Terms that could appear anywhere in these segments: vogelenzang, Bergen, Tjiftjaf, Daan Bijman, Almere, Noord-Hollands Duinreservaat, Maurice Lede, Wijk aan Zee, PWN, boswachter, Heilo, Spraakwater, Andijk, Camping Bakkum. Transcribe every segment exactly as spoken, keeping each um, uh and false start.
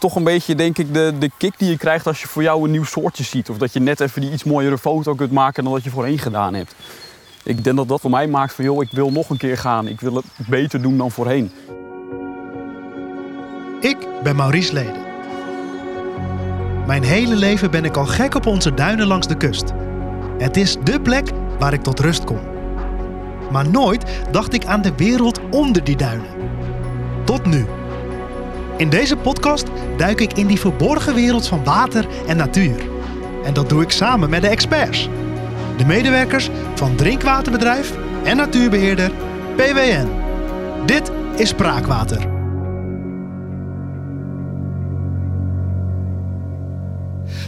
is toch een beetje, denk ik, de, de kick die je krijgt als je voor jou een nieuw soortje ziet. Of dat je net even die iets mooiere foto kunt maken dan dat je voorheen gedaan hebt. Ik denk dat dat voor mij maakt van, joh, ik wil nog een keer gaan. Ik wil het beter doen dan voorheen. Ik ben Maurice Lede. Mijn hele leven ben ik al gek op onze duinen langs de kust. Het is dé plek waar ik tot rust kom. Maar nooit dacht ik aan de wereld onder die duinen. Tot nu. In deze podcast duik ik in die verborgen wereld van water en natuur. En dat doe ik samen met de experts. De medewerkers van drinkwaterbedrijf en natuurbeheerder P W N. Dit is Spraakwater.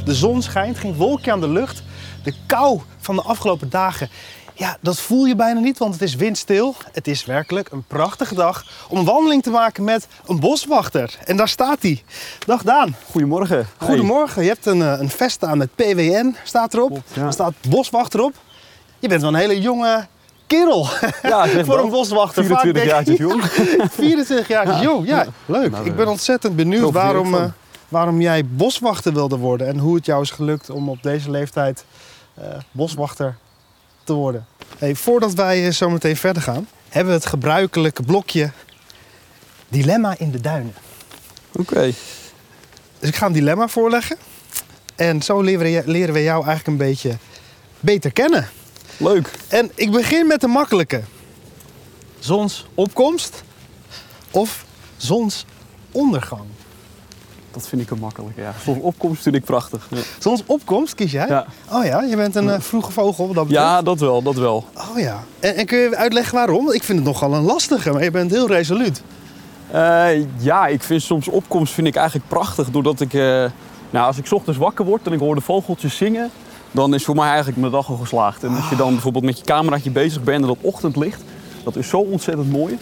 De zon schijnt, geen wolkje aan de lucht. De kou van de afgelopen dagen, ja, dat voel je bijna niet, want het is windstil. Het is werkelijk een prachtige dag om een wandeling te maken met een boswachter. En daar staat hij. Dag Daan. Goedemorgen. Goedemorgen. Hey. Je hebt een, een vest aan met P W N, staat erop. Op, ja. Er staat boswachter op. Je bent wel een hele jonge kerel, ja, voor wel. Een boswachter. vierentwintig jaar jong. vierentwintig jaar jong, ja. Leuk. Nou, ik ben ontzettend benieuwd waarom... waarom jij boswachter wilde worden en hoe het jou is gelukt om op deze leeftijd uh, boswachter te worden. Hey, voordat wij zo meteen verder gaan, hebben we het gebruikelijke blokje dilemma in de duinen. Oké. Okay. Dus ik ga een dilemma voorleggen en zo leren we jou eigenlijk een beetje beter kennen. Leuk. En ik begin met de makkelijke. Zonsopkomst of zonsondergang? Dat vind ik een makkelijke, ja. Zonsopkomst vind ik prachtig. Ja. Zonsopkomst kies jij? Ja. Oh ja, je bent een uh, vroege vogel wat dat betreft. Ja, dat wel, dat wel. Oh ja. En, en kun je uitleggen waarom? Ik vind het nogal een lastige, maar je bent heel resoluut. Uh, ja, ik vind soms opkomst vind ik eigenlijk prachtig. Doordat ik, uh, nou, als ik 's ochtends wakker word en ik hoor de vogeltjes zingen, dan is voor mij eigenlijk mijn dag al geslaagd. En als je dan bijvoorbeeld met je cameraatje bezig bent en dat ochtendlicht, dat is zo ontzettend mooi.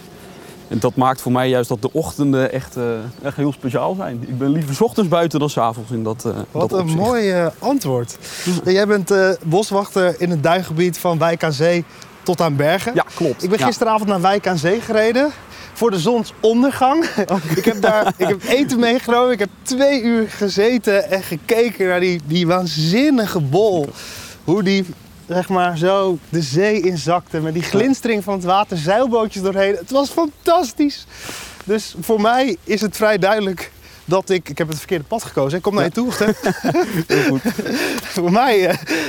En dat maakt voor mij juist dat de ochtenden echt, uh, echt heel speciaal zijn. Ik ben liever 's ochtends buiten dan 's avonds in dat uh, Wat dat een mooi uh, antwoord. Ja, jij bent uh, boswachter in het duingebied van Wijk aan Zee tot aan Bergen. Ja, klopt. Ik ben ja. gisteravond naar Wijk aan Zee gereden voor de zonsondergang. Oh. Ik heb daar ik heb eten meegenomen. Ik heb twee uur gezeten en gekeken naar die, die waanzinnige bol. Hoe die... zeg maar zo de zee inzakte met die glinstering van het water, zeilbootjes doorheen. Het was fantastisch. Dus voor mij is het vrij duidelijk dat ik... Ik heb het verkeerde pad gekozen. Ik kom naar je toe. Ja. Heel goed. Voor mij... Uh,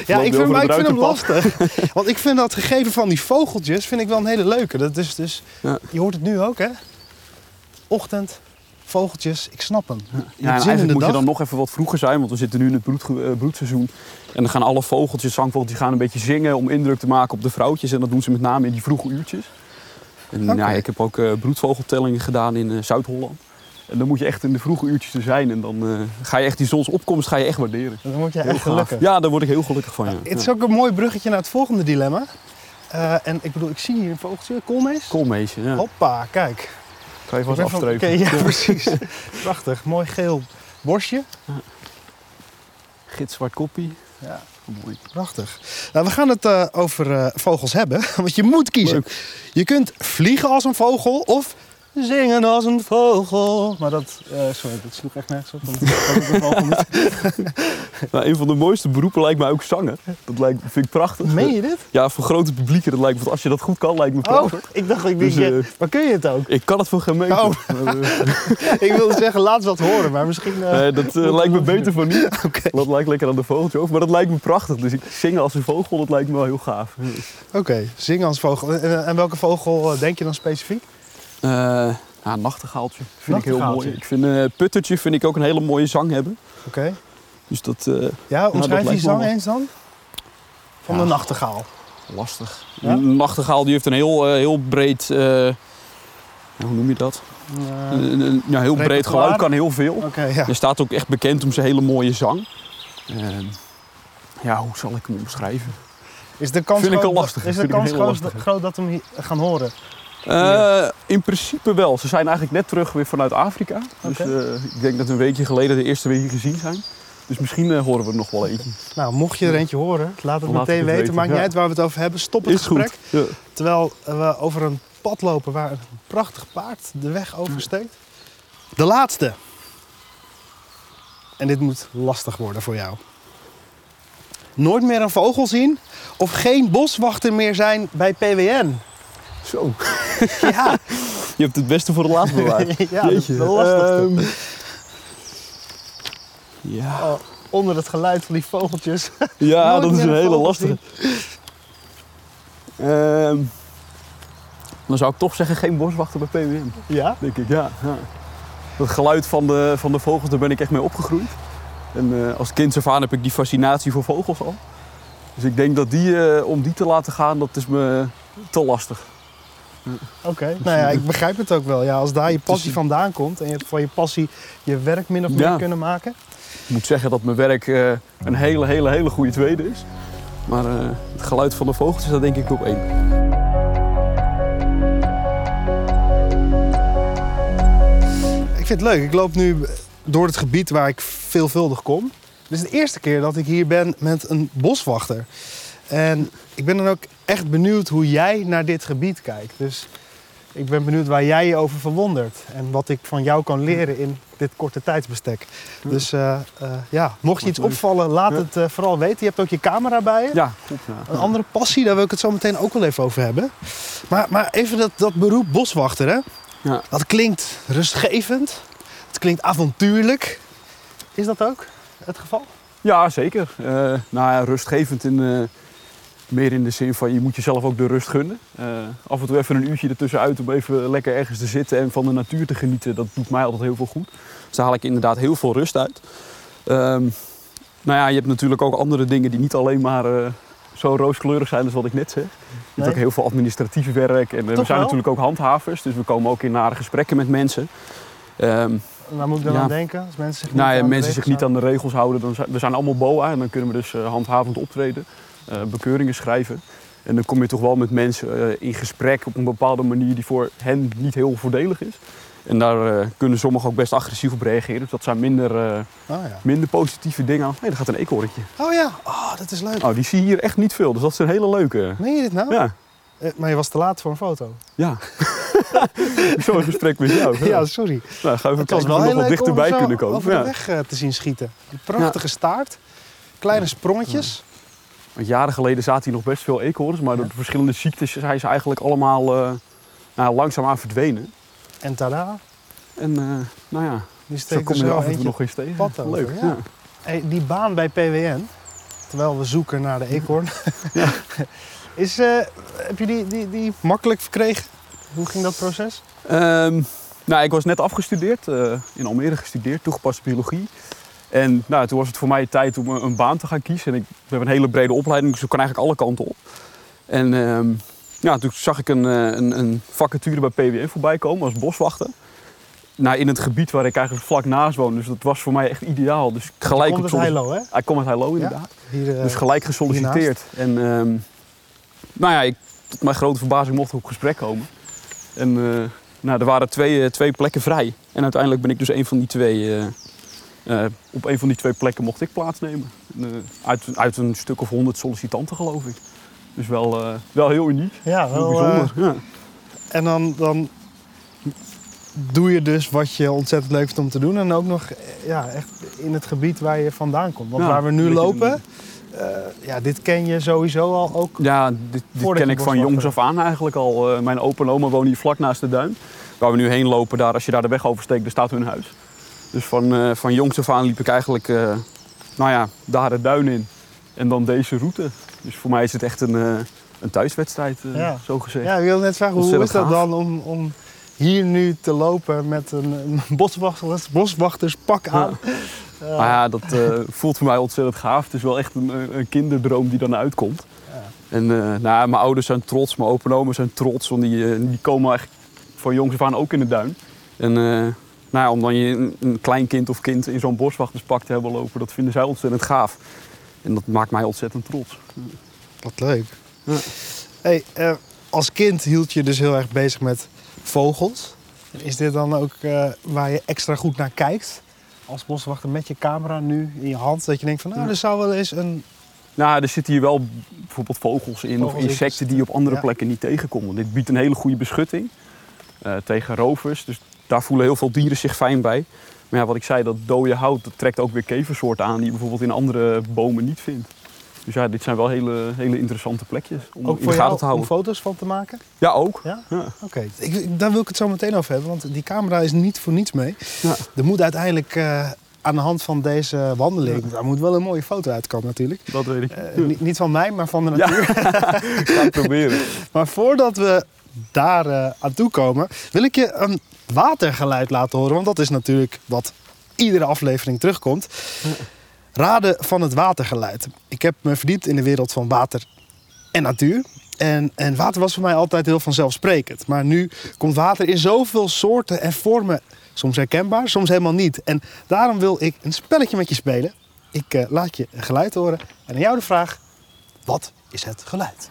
ja, ik vind, maar, ik vind hem lastig. Want ik vind dat gegeven van die vogeltjes vind ik wel een hele leuke. Dat is, dus, ja. Je hoort het nu ook, hè? Ochtend. Vogeltjes, ik snap hem. Ja, en eigenlijk moet dag. je dan nog even wat vroeger zijn, want we zitten nu in het broed, uh, broedseizoen. En dan gaan alle vogeltjes, zangvogeltjes, gaan een beetje zingen om indruk te maken op de vrouwtjes. En dat doen ze met name in die vroege uurtjes. En, okay. nou, ik heb ook uh, broedvogeltellingen gedaan in uh, Zuid-Holland. En dan moet je echt in de vroege uurtjes er zijn. En dan uh, ga je echt die zonsopkomst ga je echt waarderen. Dan word je heel echt gelukkig. Gaaf. Ja, daar word ik heel gelukkig van. Ja, ja. Het is ook een mooi bruggetje naar het volgende dilemma. Uh, en ik bedoel, ik zie hier een vogeltje, koolmees. Koolmees, ja. Hoppa, kijk. Ga je vast afstrepen. Oké, okay, ja, ja, precies. Prachtig, mooi geel borstje. Gitzwart koppie. Ja, mooi. Prachtig. Nou, we gaan het uh, over uh, vogels hebben, want je moet kiezen. Leuk. Je kunt vliegen als een vogel of zingen als een vogel. Maar dat, uh, sorry, dat sloeg echt nergens op. Want dat nou, een van de mooiste beroepen lijkt mij ook zanger. Dat lijkt, vind ik prachtig. Meen je dit? Ja, voor grote publieken. Dat lijkt me, want als je dat goed kan, lijkt me prachtig. Oh, ik dacht, ik dus, denk, uh, maar kun je het ook? Ik kan het voor geen meter. Oh. Ik wilde zeggen, laat wat horen, maar misschien... Uh, nee, dat uh, lijkt me beter voor niet. Okay. Dat lijkt lekker aan de vogeltje over. Maar dat lijkt me prachtig. Dus ik, zingen als een vogel, dat lijkt me wel heel gaaf. Oké, okay, zingen als vogel. En, en welke vogel denk je dan specifiek? Uh, nou, een nachtegaaltje vind ik heel mooi. Ik vind uh, puttertje vind ik ook een hele mooie zang hebben. Oké. Okay. Dus dat. Uh, ja, omschrijf nou, die zang eens dan? Van ja, de nachtegaal. Lastig. Ja? Een nachtegaal die heeft een heel, uh, heel breed. Uh, hoe noem je dat? Uh, een, een ja, heel breed, breed geluid, kan heel veel. Okay, ja. Hij staat ook echt bekend om zijn hele mooie zang. Uh, ja, hoe zal ik hem omschrijven? Is de kans vind groot, ik al lastig. Is de kans groot, groot dat we hem gaan horen? Uh, in principe wel. Ze zijn eigenlijk net terug weer vanuit Afrika. Okay. Dus uh, ik denk dat een weekje geleden de eerste weer hier gezien zijn. Dus misschien uh, horen we er nog wel eentje. Nou, mocht je er eentje horen, laat het laat meteen het weten. weten. Maakt ja. niet uit waar we het over hebben. Stop het Is gesprek. Ja. Terwijl we over een pad lopen waar een prachtig paard de weg oversteekt. De laatste. En dit moet lastig worden voor jou. Nooit meer een vogel zien of geen boswachter meer zijn bij P W N. Zo. Ja. Je hebt het beste voor de laatste bewaard. Ja, dat is wel lastig. Um... Ja. Oh, onder het geluid van die vogeltjes. Ja, dat is een hele lastige. Um... Dan zou ik toch zeggen geen boswachter bij P W N. Ja? Denk ik, ja. ja. Dat geluid van de, van de vogels, daar ben ik echt mee opgegroeid. En uh, als kind af aan heb ik die fascinatie voor vogels al. Dus ik denk dat die, uh, om die te laten gaan, dat is me te lastig. Oké, okay. nou ja, ik begrijp het ook wel. Ja, als daar je passie vandaan komt en je hebt van je passie je werk min of meer ja. kunnen maken. Ik moet zeggen dat mijn werk uh, een hele, hele, hele goede tweede is. Maar uh, het geluid van de vogels is daar denk ik op één. Ik vind het leuk. Ik loop nu door het gebied waar ik veelvuldig kom. Dit is de eerste keer dat ik hier ben met een boswachter. En ik ben dan ook echt benieuwd hoe jij naar dit gebied kijkt. Dus ik ben benieuwd waar jij je over verwondert. En wat ik van jou kan leren in dit korte tijdsbestek. Dus uh, uh, ja, mocht je iets opvallen, laat het uh, vooral weten. Je hebt ook je camera bij je. Ja, goed. Ja. Een andere passie, daar wil ik het zo meteen ook wel even over hebben. Maar, maar even dat, dat beroep boswachter, hè? Ja. Dat klinkt rustgevend, het klinkt avontuurlijk. Is dat ook het geval? Ja, zeker. Uh, nou ja, rustgevend in, uh, meer in de zin van je moet jezelf ook de rust gunnen. Uh, af en toe even een uurtje ertussenuit om even lekker ergens te zitten en van de natuur te genieten. Dat doet mij altijd heel veel goed. Dus daar haal ik inderdaad heel veel rust uit. Um, nou ja, je hebt natuurlijk ook andere dingen die niet alleen maar... Uh, zo rooskleurig zijn als wat ik net zeg. Je hebt nee. ook heel veel administratief werk. En Toch we zijn wel? natuurlijk ook handhavers, dus we komen ook in nare gesprekken met mensen. Um, Waar moet ik dan ja. aan denken? Als mensen zich, nou, niet, ja, aan mensen zich niet aan de regels houden, dan zijn, we zijn allemaal B O A en dan kunnen we dus uh, handhavend optreden, uh, bekeuringen schrijven. En dan kom je toch wel met mensen uh, in gesprek op een bepaalde manier die voor hen niet heel voordelig is. En daar uh, kunnen sommigen ook best agressief op reageren. Dus dat zijn minder, uh, oh, ja. minder positieve dingen. Nee, daar gaat een eekhoorntje. Oh ja, oh, dat is leuk. Oh, die zie je hier echt niet veel, dus dat is een hele leuke. Meen je dit nou? Ja. Eh, maar je was te laat voor een foto. Ja. Zo'n gesprek met jou. Ja, ja sorry. Nou, ga even kijken of we nog wat dichterbij kunnen komen. Over de ja. weg uh, te zien schieten. Een prachtige ja. staart. Kleine ja. sprongetjes. Ja. Want jaren geleden zaten hier nog best veel eekhoorns. Maar ja. door de verschillende ziektes zijn ze eigenlijk allemaal uh, nou, langzaamaan verdwenen. En tada. En uh, nou ja, zo kom je af en toe nog eens tegen. Pad over, Leuk. Ja. Ja. Hey, die baan bij P W N, terwijl we zoeken naar de eekhoorn, ja. is, uh, heb je die, die, die makkelijk verkregen? Hoe ging dat proces? Um, nou, ik was net afgestudeerd, uh, in Almere gestudeerd, toegepaste biologie. En nou, toen was het voor mij tijd om een, een baan te gaan kiezen. En ik heb een hele brede opleiding, dus ik kan eigenlijk alle kanten op. En... Um, Ja, toen zag ik een, een, een vacature bij P W N voorbij komen als boswachter. Nou, in het gebied waar ik eigenlijk vlak naast woon. Dus dat was voor mij echt ideaal. Dus gelijk komt uit Heilo, hè? Ik kom uit Heilo, inderdaad. Ja, hier, uh, dus gelijk gesolliciteerd. En um, nou ja, ik, tot mijn grote verbazing mocht ik op gesprek komen. En uh, nou, er waren twee, uh, twee plekken vrij. En uiteindelijk ben ik dus een van die twee... Uh, uh, op een van die twee plekken mocht ik plaatsnemen. Uh, uit, uit een stuk of honderd sollicitanten, geloof ik. Dus wel, uh, wel heel uniek, ja, wel, heel bijzonder. Uh, ja. En dan, dan doe je dus wat je ontzettend leuk vindt om te doen. En ook nog ja, echt in het gebied waar je vandaan komt. Want ja, waar we nu lopen, uh, ja, dit ken je sowieso al ook. Ja, dit, dit ken ik van jongs af aan eigenlijk al. Uh, mijn opa en oma wonen hier vlak naast de duin. Waar we nu heen lopen, daar, als je daar de weg oversteekt, daar staat hun huis. Dus van, uh, van jongs af aan liep ik eigenlijk uh, nou ja, daar de duin in. En dan deze route. Dus voor mij is het echt een, uh, een thuiswedstrijd, uh, ja. zo gezegd. Ja, ik wilde net vragen, hoe is dat gaaf. dan om, om hier nu te lopen met een, een boswachters, boswachterspak aan? Ja. Uh. Nou ja, dat uh, voelt voor mij ontzettend gaaf. Het is wel echt een, een kinderdroom die dan uitkomt. Ja. En uh, nou, mijn ouders zijn trots, mijn opa en oma zijn trots. Want die, uh, die komen eigenlijk van jongs af aan ook in de duin. En uh, nou ja, om dan je een, een kleinkind of kind in zo'n boswachterspak te hebben lopen, dat vinden zij ontzettend gaaf. En dat maakt mij ontzettend trots. Wat leuk. Ja. Hey, uh, als kind hield je dus heel erg bezig met vogels. Is dit dan ook uh, waar je extra goed naar kijkt? Als boswachter met je camera nu in je hand. Dat je denkt van, nou, er zou wel eens een... Nou, er zitten hier wel bijvoorbeeld vogels in. Vogels of insecten die je op andere ja. plekken niet tegenkomt. Dit biedt een hele goede beschutting. Uh, tegen rovers. Dus daar voelen heel veel dieren zich fijn bij. Maar ja, wat ik zei, dat dode hout, dat trekt ook weer keversoorten aan die je bijvoorbeeld in andere bomen niet vindt. Dus ja, dit zijn wel hele, hele interessante plekjes om ook in de gaten te houden. Om foto's van te maken? Ja, ook. Ja? Ja. Oké, okay. Daar wil ik het zo meteen over hebben, want die camera is niet voor niets mee. Ja. Er moet uiteindelijk uh, aan de hand van deze wandeling, ja. daar moet wel een mooie foto uitkomen natuurlijk. Dat weet ik. Uh, niet, niet van mij, maar van de natuur. Ja. Ik ga het proberen. Maar voordat we daar uh, aan toe komen, wil ik je een watergeluid laten horen. Want dat is natuurlijk wat iedere aflevering terugkomt. Ja. Raden van het watergeluid. Ik heb me verdiept in de wereld van water en natuur. En, en water was voor mij altijd heel vanzelfsprekend. Maar nu komt water in zoveel soorten en vormen. Soms herkenbaar, soms helemaal niet. En daarom wil ik een spelletje met je spelen. Ik uh, laat je een geluid horen. En aan jou de vraag, wat is het geluid?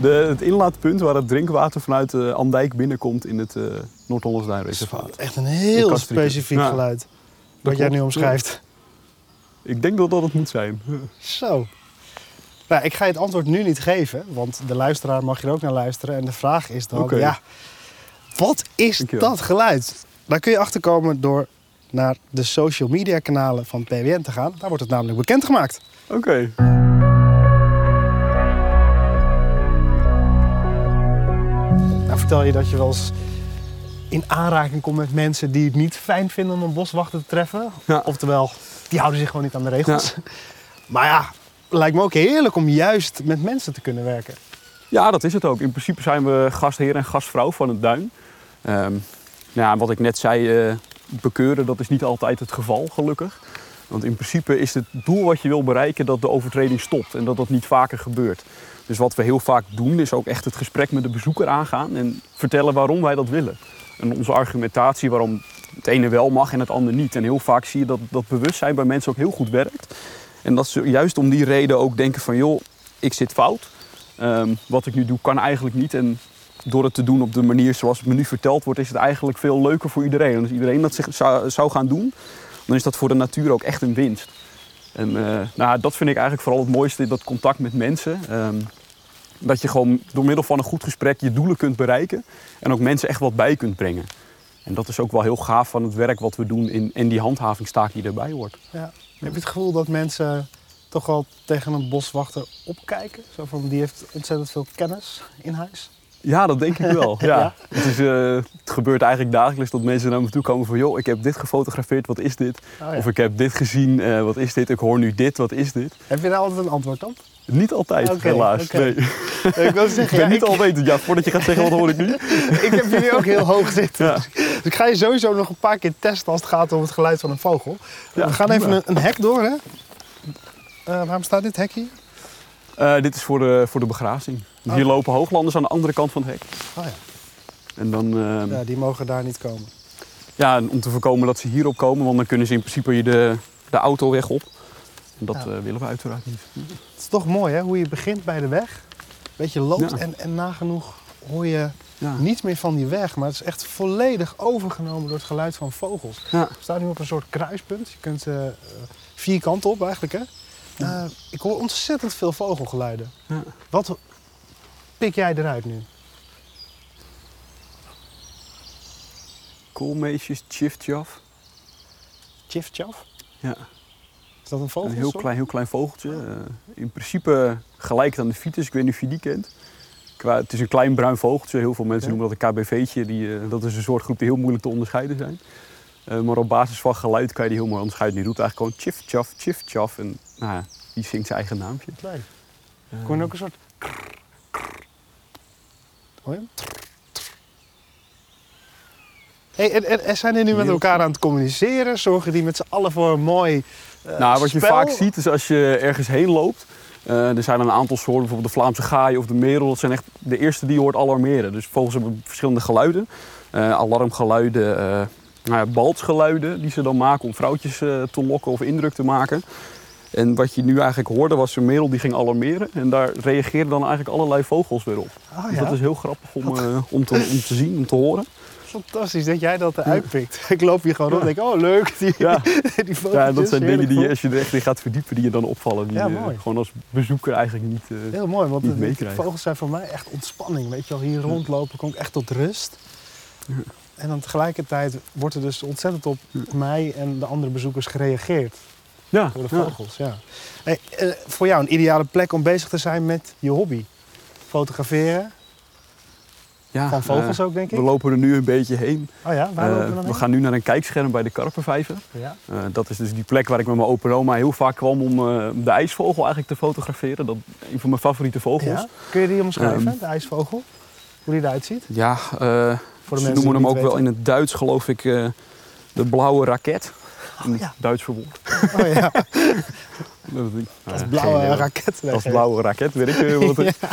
De, het inlaatpunt waar het drinkwater vanuit uh, Andijk binnenkomt in het uh, Noord-Hollands Duinreservaat. Echt een heel specifiek ja. geluid. Dat wat jij nu omschrijft. Ja. Ik denk dat dat het moet zijn. Zo. Nou, ik ga je het antwoord nu niet geven, want de luisteraar mag hier ook naar luisteren. En de vraag is dan, okay. ja, wat is Dankjewel. dat geluid? Daar kun je achterkomen door naar de social media kanalen van P W N te gaan. Daar wordt het namelijk bekendgemaakt. Oké. Okay. Vertel je dat je wel eens in aanraking komt met mensen die het niet fijn vinden om een boswachter te treffen. Ja. Oftewel, die houden zich gewoon niet aan de regels. Ja. Maar ja, lijkt me ook heerlijk om juist met mensen te kunnen werken. Ja, dat is het ook. In principe zijn we gastheer en gastvrouw van het duin. Um, nou ja, wat ik net zei, uh, bekeuren, dat is niet altijd het geval, gelukkig. Want in principe is het doel wat je wil bereiken dat de overtreding stopt en dat dat niet vaker gebeurt. Dus wat we heel vaak doen is ook echt het gesprek met de bezoeker aangaan en vertellen waarom wij dat willen. En onze argumentatie waarom het ene wel mag en het andere niet. En heel vaak zie je dat dat bewustzijn bij mensen ook heel goed werkt. En dat ze juist om die reden ook denken van joh, ik zit fout. Um, wat ik nu doe kan eigenlijk niet. En door het te doen op de manier zoals het me nu verteld wordt is het eigenlijk veel leuker voor iedereen. En als iedereen dat zou gaan doen, dan is dat voor de natuur ook echt een winst. En uh, nou, dat vind ik eigenlijk vooral het mooiste, dat contact met mensen. Um, dat je gewoon door middel van een goed gesprek je doelen kunt bereiken. En ook mensen echt wat bij kunt brengen. En dat is ook wel heel gaaf van het werk wat we doen in, in die handhavingstaak die erbij hoort. Ja. Ja. Heb je het gevoel dat mensen toch wel tegen een boswachter opkijken? Zo van, die heeft ontzettend veel kennis in huis. Ja, dat denk ik wel. Ja. Ja. Het, is, uh, het gebeurt eigenlijk dagelijks dat mensen naar me toe komen van joh, ik heb dit gefotografeerd, wat is dit? Oh, ja. Of ik heb dit gezien, uh, wat is dit? Ik hoor nu dit, wat is dit? Heb je daar altijd een antwoord op? Niet altijd, okay, helaas. Okay. Nee. Ik, wil zeggen, ik ben ja, niet ik... alwetend, ja, voordat je gaat zeggen wat hoor ik nu. Ik heb jullie ook heel hoog zitten. Ja. Dus ik ga je sowieso nog een paar keer testen als het gaat om het geluid van een vogel. Ja, we gaan even een, een hek door, hè? Uh, waarom staat dit hek hier? Uh, dit is voor de, voor de begrazing. Oh. Hier lopen hooglanders aan de andere kant van het hek. Oh, ja. En dan, uh, ja, die mogen daar niet komen. Ja, om te voorkomen dat ze hierop komen, want dan kunnen ze in principe de, de autoweg op. En dat ja. uh, willen we uiteraard niet. Het is toch mooi hè, hoe je begint bij de weg. Beetje loopt ja. en, en nagenoeg hoor je ja. niets meer van die weg. Maar het is echt volledig overgenomen door het geluid van vogels. Ja. We staan nu op een soort kruispunt. Je kunt uh, vier kanten op eigenlijk hè. Uh, ik hoor ontzettend veel vogelgeluiden. Ja. Wat pik jij eruit nu? Koolmeesjes, tjiftjaf. Tjiftjaf? Ja. Is dat een vogel? Een heel klein, heel klein vogeltje. Uh, in principe gelijk aan de vitis. Ik weet niet of je die kent. Qua, het is een klein bruin vogeltje. Heel veel mensen ja. noemen dat een K B V'tje. Die, uh, dat is een soort groep die heel moeilijk te onderscheiden zijn. Uh, maar op basis van geluid kan je die heel mooi onderscheiden. Die doet eigenlijk gewoon tjiftjaf, tjiftjaf. En nou ja, die zingt zijn eigen naampje. Leuk. Ik hoor ook een soort... Hoor je hem? Hey, en, en, en zijn die nu met elkaar aan het communiceren? Zorgen die met z'n allen voor een mooi uh, Nou, wat je spel? vaak ziet is als je ergens heen loopt... Uh, er zijn een aantal soorten, bijvoorbeeld de Vlaamse gaai of de merel. Dat zijn echt de eerste die je hoort alarmeren. Dus vogels hebben verschillende geluiden. Uh, alarmgeluiden, uh, nou ja, baltsgeluiden die ze dan maken om vrouwtjes uh, te lokken of indruk te maken. En wat je nu eigenlijk hoorde was een merel die ging alarmeren. En daar reageerden dan eigenlijk allerlei vogels weer op. Oh, ja? Dus dat is heel grappig om, uh, om, te, om te zien, om te horen. Fantastisch dat jij dat eruit pikt. Ik loop hier gewoon rond en denk, oh leuk, die, ja. die foto's. Ja, dat zijn dingen die je, als je er echt in gaat verdiepen, die je dan opvallen. Die ja, mooi. Je gewoon als bezoeker eigenlijk niet meekrijgt. Heel mooi, want de, de vogels zijn voor mij echt ontspanning. Weet je wel, hier rondlopen kom ik echt tot rust. Ja. En dan tegelijkertijd wordt er dus ontzettend op mij en de andere bezoekers gereageerd. Ja. Door de vogels, ja. ja. Hey, uh, voor jou een ideale plek om bezig te zijn met je hobby. Fotograferen. Ja, van vogels uh, ook, denk ik? We lopen er nu een beetje heen. Oh ja, waar lopen we dan uh, We gaan nu naar een kijkscherm bij de karpervijver. Ja. Uh, dat is dus die plek waar ik met mijn opa en oma heel vaak kwam om uh, de ijsvogel eigenlijk te fotograferen. Dat is een van mijn favoriete vogels. Ja. Kun je die omschrijven, um, de ijsvogel? Hoe die eruit ziet? Ja, uh, Voor de ze noemen hem ook weten. wel in het Duits, geloof ik, uh, de blauwe raket. Oh, ja. Duits verwoord. Oh ja. Als blauwe Geen, raket. Als blauwe raket, weet ik uh, wat het ja.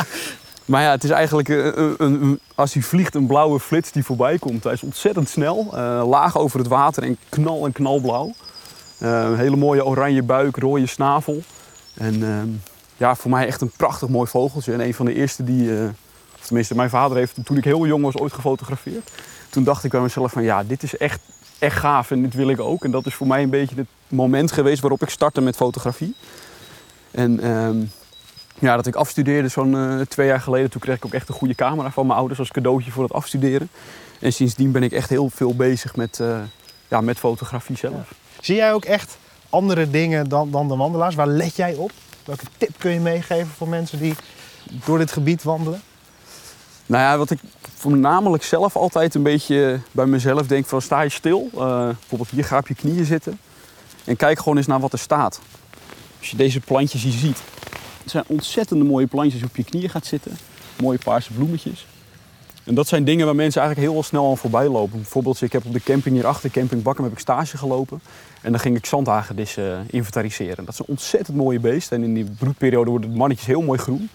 Maar ja, het is eigenlijk, een, een, een, als hij vliegt, een blauwe flits die voorbij komt. Hij is ontzettend snel, uh, laag over het water en knal en knalblauw. Uh, een hele mooie oranje buik, rode snavel. En uh, ja, voor mij echt een prachtig mooi vogeltje. En een van de eerste die, uh, of tenminste mijn vader heeft toen ik heel jong was ooit gefotografeerd. Toen dacht ik bij mezelf van ja, dit is echt, echt gaaf en dit wil ik ook. En dat is voor mij een beetje het moment geweest waarop ik startte met fotografie. En... Uh, Ja, dat ik afstudeerde zo'n uh, twee jaar geleden. Toen kreeg ik ook echt een goede camera van mijn ouders als cadeautje voor het afstuderen. En sindsdien ben ik echt heel veel bezig met, uh, ja, met fotografie zelf. Ja. Zie jij ook echt andere dingen dan, dan de wandelaars? Waar let jij op? Welke tip kun je meegeven voor mensen die door dit gebied wandelen? Nou ja, wat ik voornamelijk zelf altijd een beetje bij mezelf denk van sta je stil. Uh, bijvoorbeeld hier ga op je knieën zitten. En kijk gewoon eens naar wat er staat. Als je deze plantjes hier ziet. Het zijn ontzettende mooie plantjes op je knieën gaat zitten. Mooie paarse bloemetjes. En dat zijn dingen waar mensen eigenlijk heel snel aan voorbij lopen. Bijvoorbeeld, ik heb op de camping hierachter, Camping Bakkum, heb ik stage gelopen. En dan ging ik zandhagedissen inventariseren. Dat zijn ontzettend mooie beesten. En in die broedperiode worden de mannetjes heel mooi groen.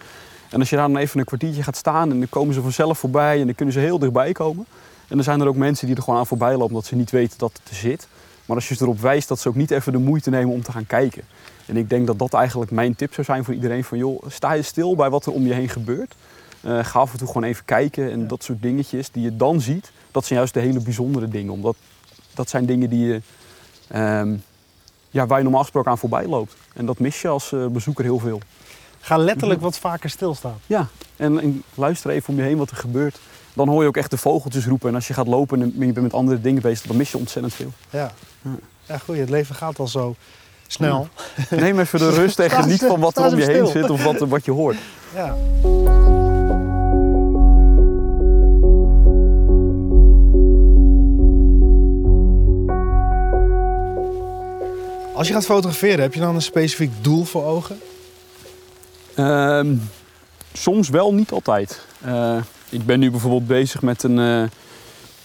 En als je daar dan even een kwartiertje gaat staan en dan komen ze vanzelf voorbij. En dan kunnen ze heel dichtbij komen. En dan zijn er ook mensen die er gewoon aan voorbij lopen omdat ze niet weten dat het er zit. Maar als je erop wijst dat ze ook niet even de moeite nemen om te gaan kijken. En ik denk dat dat eigenlijk mijn tip zou zijn voor iedereen van joh, sta je stil bij wat er om je heen gebeurt. Uh, ga af en toe gewoon even kijken en dat soort dingetjes die je dan ziet, dat zijn juist de hele bijzondere dingen. Omdat dat zijn dingen die je, um, ja, waar je normaal gesproken aan voorbij loopt. En dat mis je als uh, bezoeker heel veel. Ga letterlijk wat vaker stilstaan. Ja, en, en luister even om je heen wat er gebeurt. Dan hoor je ook echt de vogeltjes roepen. En als je gaat lopen en je bent met andere dingen bezig, dan mis je ontzettend veel. Ja, ja goed, het leven gaat al zo. Snel. Neem even de rust en geniet van wat er om je heen zit of wat, wat je hoort. Ja. Als je gaat fotograferen, heb je dan een specifiek doel voor ogen? Um, soms wel, niet altijd. Uh, ik ben nu bijvoorbeeld bezig met een... Uh,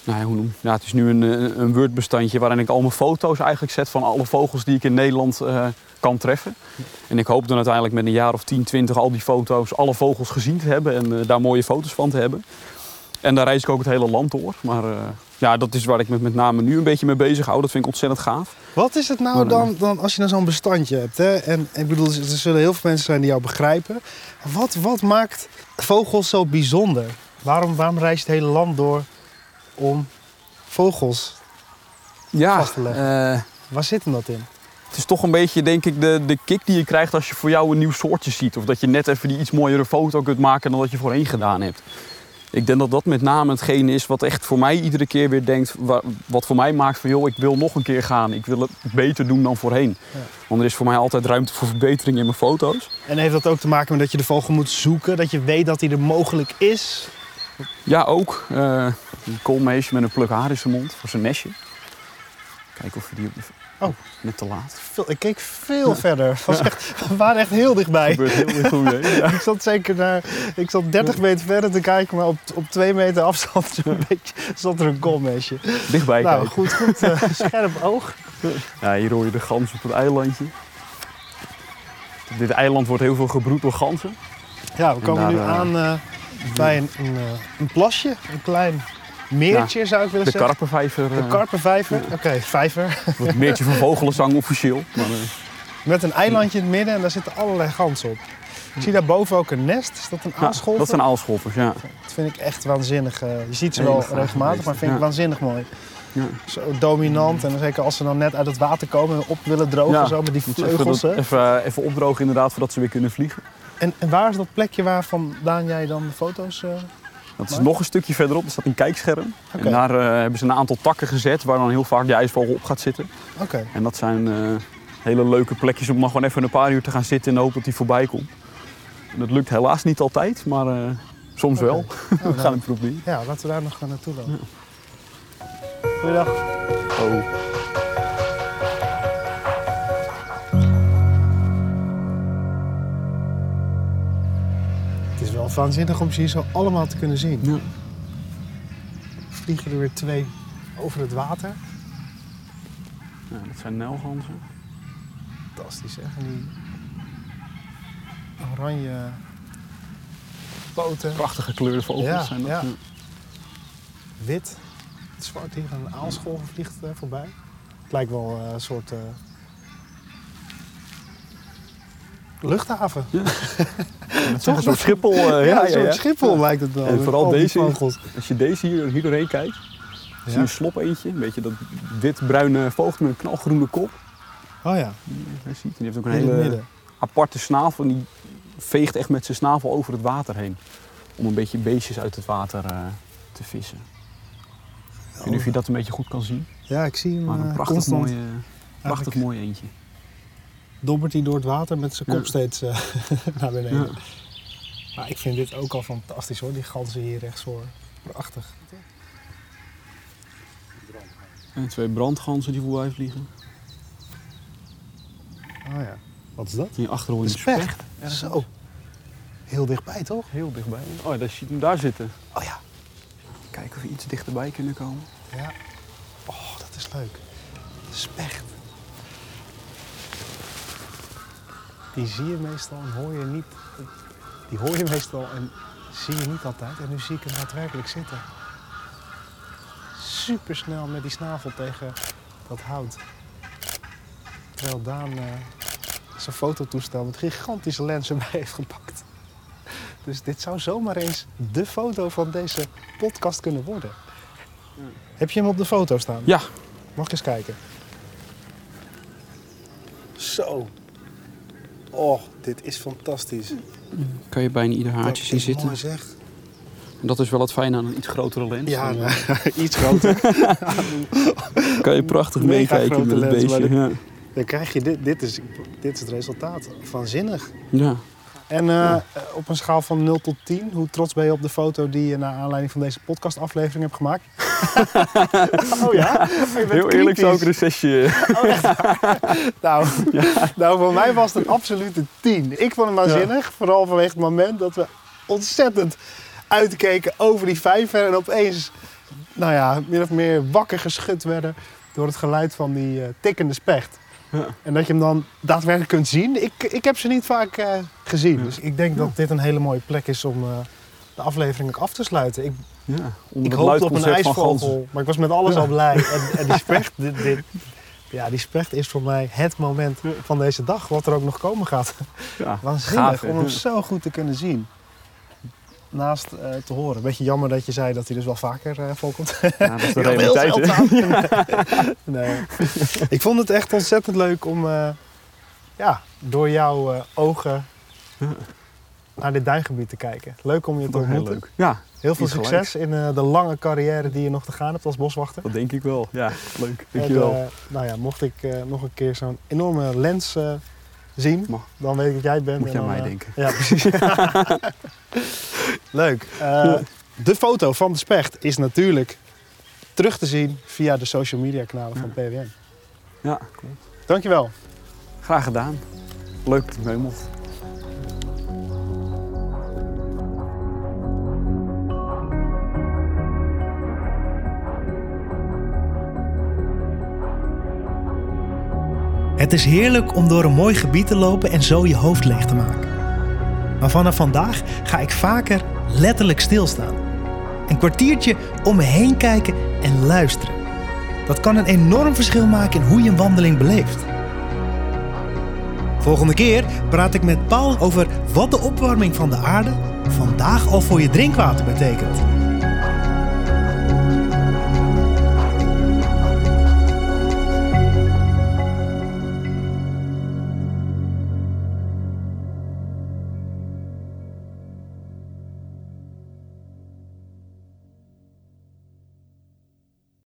Nou, hoe noem? Ja, het is nu een, een Word-bestandje waarin ik al mijn foto's eigenlijk zet van alle vogels die ik in Nederland uh, kan treffen. En ik hoop dan uiteindelijk met een jaar of tien, twintig al die foto's, alle vogels gezien te hebben en uh, daar mooie foto's van te hebben. En daar reis ik ook het hele land door. Maar uh, ja, dat is waar ik me met name nu een beetje mee bezig hou. Dat vind ik ontzettend gaaf. Wat is het nou maar, dan, dan als je nou zo'n bestandje hebt? Hè? En ik bedoel, er zullen heel veel mensen zijn die jou begrijpen. Wat, wat maakt vogels zo bijzonder? Waarom, waarom reis je het hele land door? Om vogels ja, vast te leggen. Uh, Waar zit hem dat in? Het is toch een beetje, denk ik, de, de kick die je krijgt als je voor jou een nieuw soortje ziet. Of dat je net even die iets mooiere foto kunt maken dan dat je voorheen gedaan hebt. Ik denk dat dat met name hetgeen is wat echt voor mij iedere keer weer denkt... wat voor mij maakt van, joh, ik wil nog een keer gaan. Ik wil het beter doen dan voorheen. Ja. Want er is voor mij altijd ruimte voor verbetering in mijn foto's. En heeft dat ook te maken met dat je de vogel moet zoeken? Dat je weet dat hij er mogelijk is? Ja, ook. Uh, een koolmeesje met een pluk haar in zijn mond voor zijn nestje. Kijken of je die op de... Oh, net te laat. Ik keek veel ja. verder. Ja. Echt, we waren echt heel dichtbij. Dat gebeurt heel goed, hè? Ja. Ik zat zeker naar... Ik zat dertig meter verder te kijken, maar op, op twee meter afstand een beetje, zat er een koolmeesje. Dichtbij nou, kijken. Goed, goed. Uh, scherp oog. Ja, hier hoor je de gans op het eilandje. Op dit eiland wordt heel veel gebroed door ganzen. Ja, we komen daar, nu aan... Uh, Bij een, een, een plasje, een klein meertje ja, zou ik willen de zeggen. Karpenvijver, de karpenvijver. De ja. Oké, okay, vijver. Het meertje van vogelenzang officieel. Maar, uh, Met een eilandje in het midden en daar zitten allerlei ganzen op. Ik zie daarboven ook een nest. Is dat een aalscholver? Ja, dat zijn aalscholvers, ja. Dat vind ik echt waanzinnig. Je ziet ze wel regelmatig, maar vind ik ja. waanzinnig mooi. Ja. Zo dominant. En zeker als ze dan net uit het water komen en op willen drogen. Ja. Zo met die vleugels. Even, even, even opdrogen inderdaad, voordat ze weer kunnen vliegen. En, en waar is dat plekje waar vandaan jij dan de foto's... Uh... Dat is nog een stukje verderop, er staat een kijkscherm. Okay. En daar uh, hebben ze een aantal takken gezet waar dan heel vaak die ijsvogel op gaat zitten. Okay. En dat zijn uh, hele leuke plekjes om dan gewoon even een paar uur te gaan zitten in de hoop dat die voorbij komt. En dat lukt helaas niet altijd, maar uh, soms okay. wel. Oh, we gaan nou, het proberen. Ja, laten we daar nog gaan naartoe lopen. Ja. Goeiedag. Oh. Waanzinnig om ze hier zo allemaal te kunnen zien. Ja. Vliegen er weer twee over het water. Ja, dat zijn nelganzen. Fantastisch, hè? En die oranje poten. Prachtige kleuren vogels ja, zijn dat. Ja. Wit, zwart. Hier gaan een aalscholver vliegt voorbij. Het lijkt wel een soort uh, luchthaven. Ja. Het is een soort Schiphol, uh, ja, ja, een soort ja, ja. Schiphol ja. lijkt het wel. En vooral oh, deze, als je deze hier, hier doorheen kijkt, ja. zie je een slop eentje. Een beetje dat wit-bruine vogel met een knalgroene kop. Oh ja. Hij ziet, die heeft ook een in hele aparte snavel en die veegt echt met zijn snavel over het water heen. Om een beetje beestjes uit het water uh, te vissen. Ik weet niet of je dat een beetje goed kan zien. Ja, ik zie hem maar een prachtig, constant, mooie, prachtig mooi eentje. Dobbert hij door het water met zijn kop ja. steeds uh, naar beneden. Ja. Maar ik vind dit ook al fantastisch hoor, die ganzen hier rechtsvoor. Prachtig. En twee brandganzen die voorbij vliegen. Oh ja. Wat is dat? Hier achter hoor je een specht. specht. Zo. Heel dichtbij toch? Heel dichtbij. Oh, daar ziet hem daar zitten. Oh ja. Kijken of we iets dichterbij kunnen komen. Ja. Oh, dat is leuk. Specht. Die zie je meestal en hoor je niet. Die hoor je meestal en zie je niet altijd. En nu zie ik hem daadwerkelijk zitten. Supersnel met die snavel tegen dat hout. Terwijl Daan uh, zijn fototoestel met gigantische lens erbij heeft gepakt. Dus dit zou zomaar eens de foto van deze podcast kunnen worden. Ja. Heb je hem op de foto staan? Ja. Mag ik eens kijken? Zo. Oh, dit is fantastisch. Kan je bijna ieder haartje zien zitten. Mooi zeg. Dat is wel het fijne aan een iets grotere lens. Ja, nou, iets groter. Kan je prachtig meekijken met het beestje. Dan, ja. dan krijg je dit. Dit is, dit is het resultaat. Waanzinnig. Ja. En uh, ja. op een schaal van nul tot tien, hoe trots ben je op de foto die je naar aanleiding van deze podcastaflevering hebt gemaakt? Oh ja? Heel kritisch. Eerlijk zou ik er een zesje. Oh, echt? nou, ja. nou, voor mij was het een absolute tien. Ik vond het waanzinnig, ja. vooral vanwege het moment dat we ontzettend uitkeken over die vijver en opeens, nou ja, min of meer wakker geschud werden door het geluid van die uh, tikkende specht. Ja. En dat je hem dan daadwerkelijk kunt zien. Ik, ik heb ze niet vaak uh, gezien. Ja. Dus ik denk ja. dat dit een hele mooie plek is om uh, de aflevering ook af te sluiten. Ik, ja, ik hoopte op een ijsvogel, maar ik was met alles ja. al blij. En, en die specht, dit, dit, ja, die specht is voor mij het moment ja. van deze dag. Wat er ook nog komen gaat. Ja, waanzinnig gaaf, om hem ja. zo goed te kunnen zien. Naast uh, te horen. Beetje jammer dat je zei dat hij dus wel vaker uh, voorkomt. Ja, dat is de realiteit, hè? Nee. Ik vond het echt ontzettend leuk om uh, ja, door jouw uh, ogen naar dit duingebied te kijken. Leuk om je te ontmoeten. Heel, leuk. Ja, heel veel succes gelijk. in uh, de lange carrière die je nog te gaan hebt als boswachter. Dat denk ik wel. Ja, leuk. Dankjewel. Uh, nou ja, mocht ik uh, nog een keer zo'n enorme lens... Uh, zien, mag. Dan weet ik dat jij het bent. Moet je aan mij uh... denken. Ja, precies. Leuk. Uh, ja. De foto van de specht is natuurlijk terug te zien via de social media kanalen ja. van P W N. Ja, cool. Dankjewel. Graag gedaan. Leuk dat je mee mocht. Het is heerlijk om door een mooi gebied te lopen en zo je hoofd leeg te maken. Maar vanaf vandaag ga ik vaker letterlijk stilstaan. Een kwartiertje om me heen kijken en luisteren. Dat kan een enorm verschil maken in hoe je een wandeling beleeft. Volgende keer praat ik met Paul over wat de opwarming van de aarde vandaag al voor je drinkwater betekent.